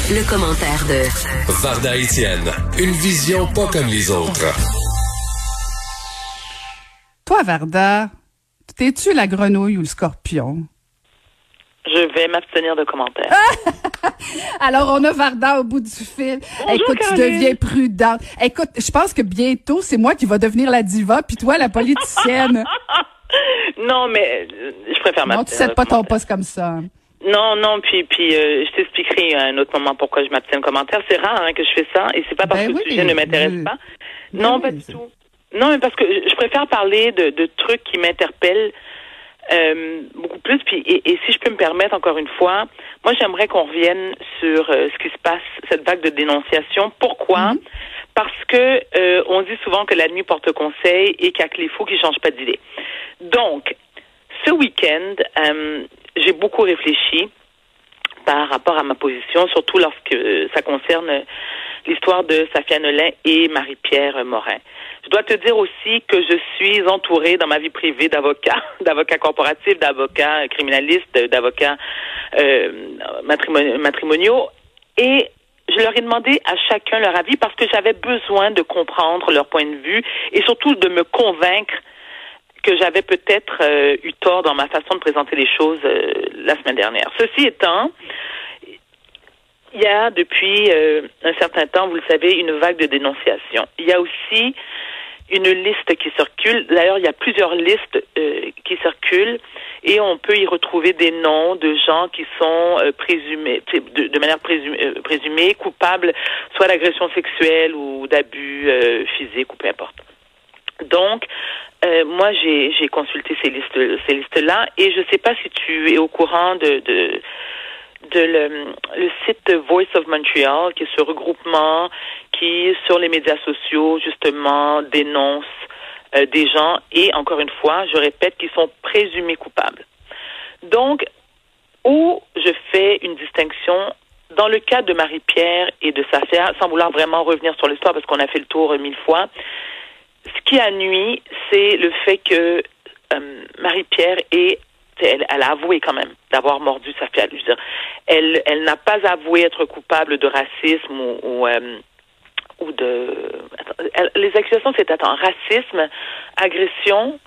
Le commentaire de Varda Étienne. Une vision pas comme les autres. Toi, Varda, t'es-tu la grenouille ou le scorpion? Je vais m'abstenir de commentaires. Alors, on a Varda au bout du fil. Bonjour, écoute, Caroline. Tu deviens prudente. Écoute, je pense que bientôt, c'est moi qui va devenir la diva, puis toi, la politicienne. Non, mais je préfère m'abstenir. Non, tu ne cèdes pas ton poste comme ça. Non, puis je t'expliquerai à un autre moment pourquoi je m'abstiens de commentaires. C'est rare que je fais ça, et c'est pas parce que le sujet ne m'intéresse pas. Non, pas du tout. Non, mais parce que je préfère parler de trucs qui m'interpellent beaucoup plus. Puis, et si je peux me permettre, encore une fois, moi, j'aimerais qu'on revienne sur ce qui se passe, cette vague de dénonciation. Pourquoi? Parce que on dit souvent que la nuit porte conseil et qu'il y a que les fous qui changent pas d'idée. Donc, ce week-end, j'ai beaucoup réfléchi par rapport à ma position, surtout lorsque ça concerne l'histoire de Safia Nolin et Marie-Pierre Morin. Je dois te dire aussi que je suis entourée dans ma vie privée d'avocats corporatifs, d'avocats criminalistes, d'avocats matrimoniaux, et je leur ai demandé à chacun leur avis parce que j'avais besoin de comprendre leur point de vue et surtout de me convaincre que j'avais peut-être eu tort dans ma façon de présenter les choses la semaine dernière. Ceci étant, il y a depuis un certain temps, vous le savez, une vague de dénonciation. Il y a aussi une liste qui circule. D'ailleurs, il y a plusieurs listes qui circulent et on peut y retrouver des noms de gens qui sont présumés, de manière présumée, coupables soit d'agression sexuelle ou d'abus physiques ou peu importe. Donc, moi, j'ai consulté ces listes-là, et je ne sais pas si tu es au courant de le site Voice of Montreal, qui est ce regroupement qui, sur les médias sociaux, justement, dénonce des gens, et encore une fois, je répète, qui sont présumés coupables. Donc, où je fais une distinction, dans le cas de Marie-Pierre et de Safia, sans vouloir vraiment revenir sur l'histoire, parce qu'on a fait le tour 1000 fois, ce qui a nuit, c'est le fait que Marie-Pierre elle a avoué quand même d'avoir mordu Safia. Je veux dire, elle n'a pas avoué être coupable de racisme les accusations, c'est racisme, agression,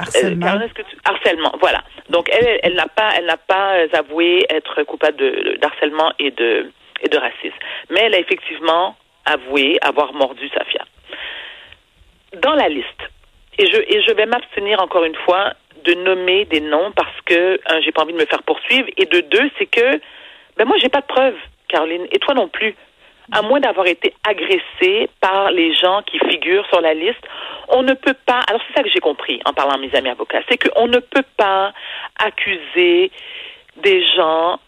harcèlement. Karen, harcèlement, voilà. Donc elle n'a pas avoué être coupable d'harcèlement et de racisme, mais elle a effectivement avoué avoir mordu Safia. Dans la liste, et je vais m'abstenir encore une fois de nommer des noms parce que, un, j'ai pas envie de me faire poursuivre, et de deux, c'est que, moi, j'ai pas de preuves, Caroline, et toi non plus. À moins d'avoir été agressée par les gens qui figurent sur la liste, on ne peut pas, alors c'est ça que j'ai compris en parlant à mes amis avocats, c'est qu'on ne peut pas accuser des gens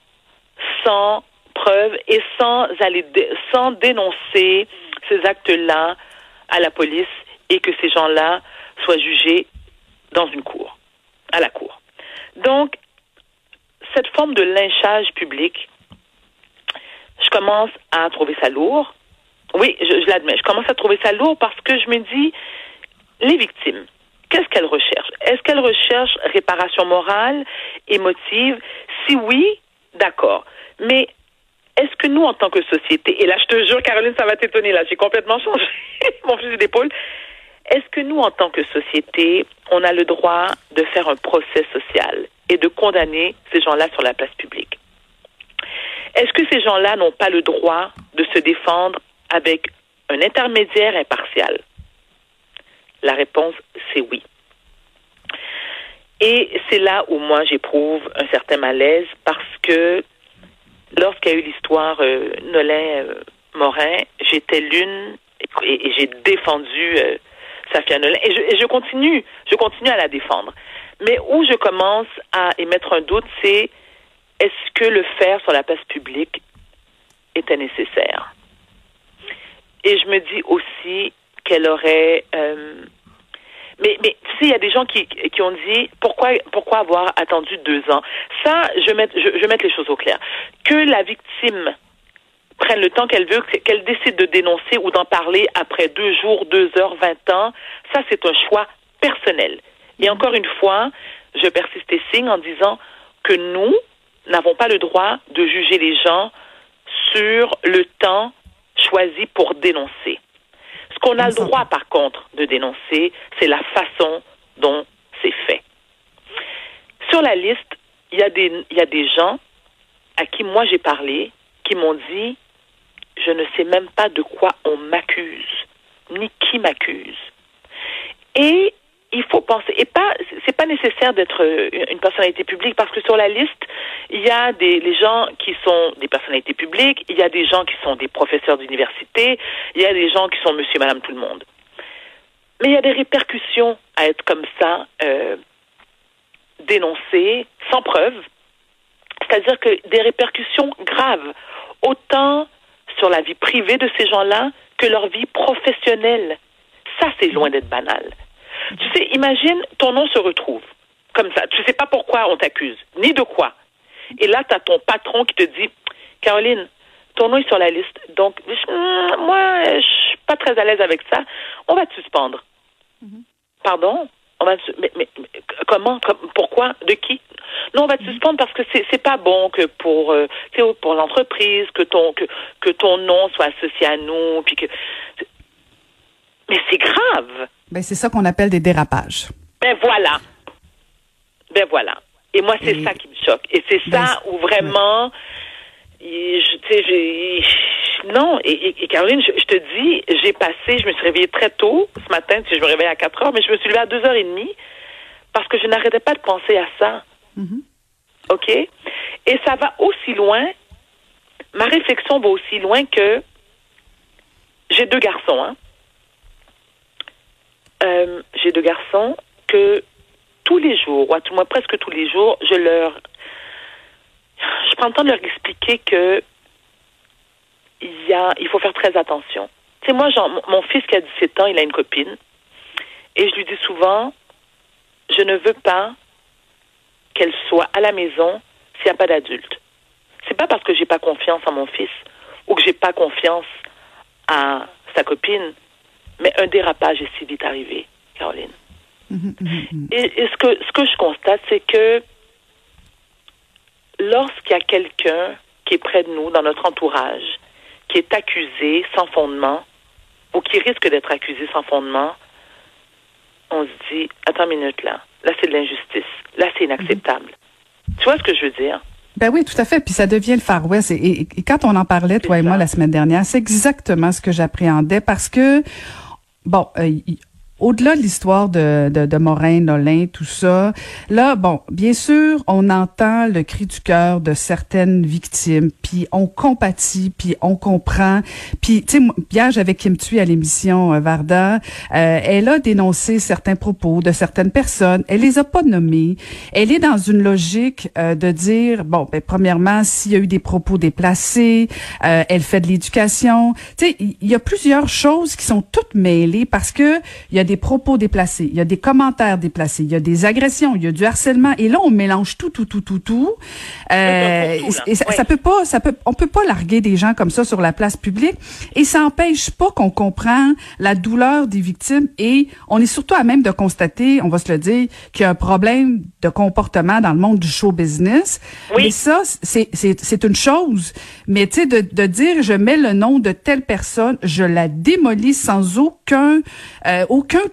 sans preuve et sans dénoncer ces actes-là à la police, et que ces gens-là soient jugés dans une cour, à la cour. Donc, cette forme de lynchage public, je commence à trouver ça lourd. Oui, je l'admets, je commence à trouver ça lourd parce que je me dis, les victimes, qu'est-ce qu'elles recherchent? Est-ce qu'elles recherchent réparation morale, émotive? Si oui, d'accord. Mais est-ce que nous, en tant que société, et là, je te jure, Caroline, ça va t'étonner, là, j'ai complètement changé mon fusil d'épaule, est-ce que nous, en tant que société, on a le droit de faire un procès social et de condamner ces gens-là sur la place publique? Est-ce que ces gens-là n'ont pas le droit de se défendre avec un intermédiaire impartial? La réponse, c'est oui. Et c'est là où moi, j'éprouve un certain malaise parce que lorsqu'il y a eu l'histoire Nolin-Morin, j'étais l'une et j'ai défendu Safia Nolin. Et je continue. Je continue à la défendre. Mais où je commence à émettre un doute, c'est est-ce que le faire sur la place publique était nécessaire? Et je me dis aussi qu'elle aurait... Mais tu sais, il y a des gens qui ont dit pourquoi avoir attendu 2 ans? Ça, je vais mettre les choses au clair. Que la victime prenne le temps qu'elle veut, qu'elle décide de dénoncer ou d'en parler après 2 jours, 2 heures, 20 ans, ça, c'est un choix personnel. Et encore une fois, je persiste et signe en disant que nous n'avons pas le droit de juger les gens sur le temps choisi pour dénoncer. Ce qu'on a le droit, par contre, de dénoncer, c'est la façon dont c'est fait. Sur la liste, il y a des gens à qui moi j'ai parlé, qui m'ont dit « Je ne sais même pas de quoi on m'accuse, ni qui m'accuse. » Et il faut penser, et pas, c'est pas nécessaire d'être une personnalité publique, parce que sur la liste, il y a les gens qui sont des personnalités publiques, il y a des gens qui sont des professeurs d'université, il y a des gens qui sont monsieur, madame, tout le monde. Mais il y a des répercussions à être comme ça dénoncées, sans preuve. C'est-à-dire que des répercussions graves, autant sur la vie privée de ces gens-là que leur vie professionnelle. Ça, c'est loin d'être banal. Tu sais, imagine, ton nom se retrouve comme ça. Tu sais pas pourquoi on t'accuse, ni de quoi. Et là, tu as ton patron qui te dit, « Caroline, ton nom est sur la liste, donc moi, je suis pas très à l'aise avec ça. On va te suspendre. Mm-hmm. » Pardon? Mais comment? Pourquoi? De qui? Non, on va te suspendre parce que c'est pas bon que pour l'entreprise, que ton nom soit associé à nous. Puis que... Mais c'est grave! Ben, c'est ça qu'on appelle des dérapages. Ben voilà. Et moi, c'est ça qui me choque. Et c'est ça où vraiment, et Caroline, je te dis, je me suis réveillée très tôt ce matin, je me réveillais à 4h, mais je me suis levée à 2h30 parce que je n'arrêtais pas de penser à ça. Mm-hmm. OK? Et ça va aussi loin, ma réflexion va aussi loin que j'ai deux garçons, hein? J'ai deux garçons que tous les jours, ou à tout le moins presque tous les jours, je prends le temps de leur expliquer que il faut faire très attention. Tu sais, moi, mon fils qui a 17 ans, il a une copine, et je lui dis souvent, je ne veux pas qu'elle soit à la maison s'il n'y a pas d'adulte. C'est pas parce que j'ai pas confiance en mon fils ou que j'ai pas confiance à sa copine. Mais un dérapage est si vite arrivé, Caroline. Et ce que je constate, c'est que lorsqu'il y a quelqu'un qui est près de nous, dans notre entourage, qui est accusé sans fondement, ou qui risque d'être accusé sans fondement, on se dit, attends une minute là c'est de l'injustice, là c'est inacceptable. Tu vois ce que je veux dire? Ben oui, tout à fait. Puis ça devient le Far West. Et quand on en parlait, toi et moi, la semaine dernière, c'est exactement ce que j'appréhendais parce que... Bon, au-delà de l'histoire de Morin, Nolin, tout ça, là, bon, bien sûr, on entend le cri du cœur de certaines victimes, puis on compatit, puis on comprend. Puis, tu sais, hier, j'avais Kim Thuy à l'émission Varda. Elle a dénoncé certains propos de certaines personnes. Elle les a pas nommés. Elle est dans une logique de dire, bon, ben premièrement, s'il y a eu des propos déplacés, elle fait de l'éducation. Tu sais, il y a plusieurs choses qui sont toutes mêlées. Parce que il y a des propos déplacés, il y a des commentaires déplacés, il y a des agressions, il y a du harcèlement et là on mélange tout. Et ça, oui. On peut pas larguer des gens comme ça sur la place publique et ça empêche pas qu'on comprend la douleur des victimes et on est surtout à même de constater, on va se le dire, qu'il y a un problème de comportement dans le monde du show business. Oui. Mais ça c'est une chose, mais tu sais de dire je mets le nom de telle personne, je la démolis sans aucun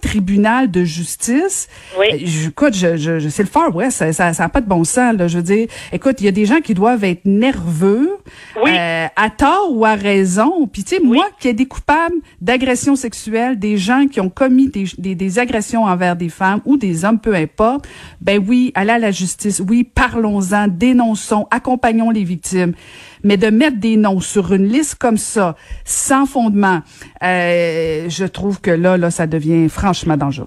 tribunal de justice. Oui. Écoute, je c'est le Far West, ça n'a pas de bon sens. Là, je veux dire, écoute, il y a des gens qui doivent être nerveux, oui, à tort ou à raison. Puis tu sais, moi, qui ai des coupables d'agressions sexuelles, des gens qui ont commis des agressions envers des femmes ou des hommes, peu importe. Ben oui, allez à la justice. Oui, parlons-en, dénonçons, accompagnons les victimes. Mais de mettre des noms sur une liste comme ça, sans fondement, je trouve que là, ça devient franchement dangereux.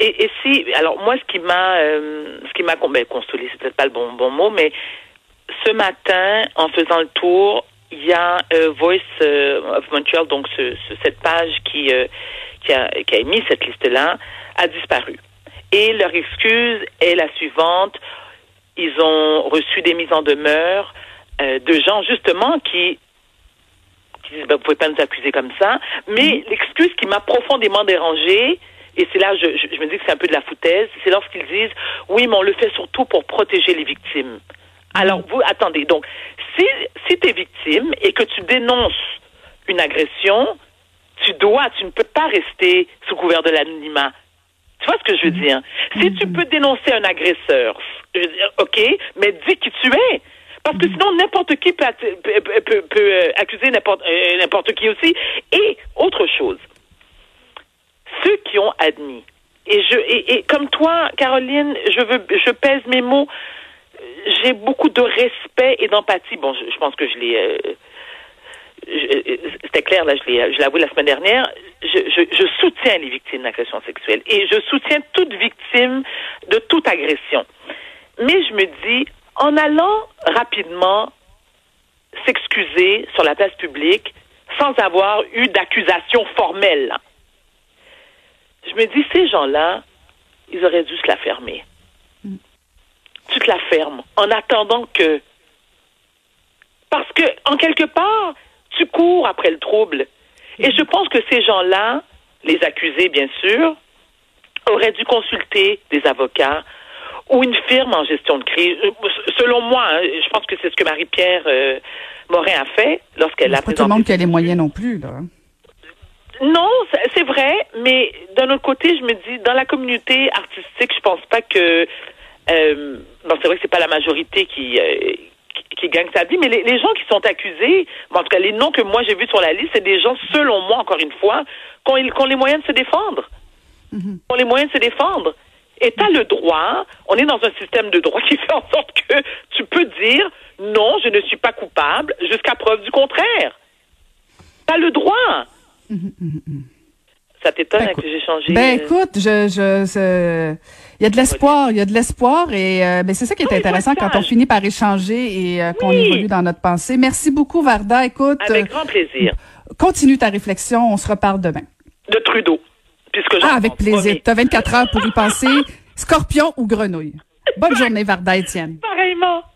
Et si, alors moi, ce qui m'a consolée, c'est peut-être pas le bon mot, mais ce matin, en faisant le tour, il y a Voice of Montreal, donc cette page qui a émis cette liste-là, a disparu. Et leur excuse est la suivante. Ils ont reçu des mises en demeure de gens, justement, qui disent, ben, vous pouvez pas nous accuser comme ça. Mais l'excuse qui m'a profondément dérangée, et c'est là, je me dis que c'est un peu de la foutaise, c'est lorsqu'ils disent, oui, mais on le fait surtout pour protéger les victimes. Alors, vous, attendez, donc, si tu es victime et que tu dénonces une agression, tu ne peux pas rester sous couvert de l'anonymat. Tu vois ce que je veux dire? Si tu peux dénoncer un agresseur, je veux dire, OK, mais dis qui tu es. Parce que sinon, n'importe qui peut accuser n'importe qui aussi. Et autre chose, ceux qui ont admis, et comme toi, Caroline, je pèse mes mots, j'ai beaucoup de respect et d'empathie. Bon, je pense que je l'ai... c'était clair, là, je l'avoue la semaine dernière, je soutiens les victimes d'agression sexuelle et je soutiens toute victime de toute agression. Mais je me dis, en allant rapidement s'excuser sur la place publique sans avoir eu d'accusation formelle, je me dis, ces gens-là, ils auraient dû se la fermer. Tu te la fermes en attendant que... Parce que, en quelque part... tu cours après le trouble. Et je pense que ces gens-là, les accusés bien sûr, auraient dû consulter des avocats ou une firme en gestion de crise. Selon moi, hein, je pense que c'est ce que Marie-Pierre Morin a fait lorsqu'elle a présenté... C'est pas tout le monde qui a les moyens non plus, là. Non, c'est vrai, mais d'un autre côté, je me dis, dans la communauté artistique, je pense pas que... bon, c'est vrai que c'est pas la majorité qui gagnent sa vie, mais les gens qui sont accusés, bon, en tout cas, les noms que moi j'ai vus sur la liste, c'est des gens, selon moi, encore une fois, qui ont les moyens de se défendre. Mm-hmm. Qui ont les moyens de se défendre. Et t'as le droit, on est dans un système de droit qui fait en sorte que tu peux dire « Non, je ne suis pas coupable » jusqu'à preuve du contraire. T'as le droit. Mm-hmm. Ça t'étonne que j'ai changé? Ben écoute, il y a de l'espoir, et ben c'est ça qui est intéressant quand on finit par échanger et qu'on évolue dans notre pensée. Merci beaucoup, Varda. Écoute, avec grand plaisir. Continue ta réflexion, on se reparle demain. De Trudeau, puisque j'en avec plaisir. T'as 24 heures pour y penser. Scorpion ou grenouille. Bonne journée, Varda Étienne. Pareillement.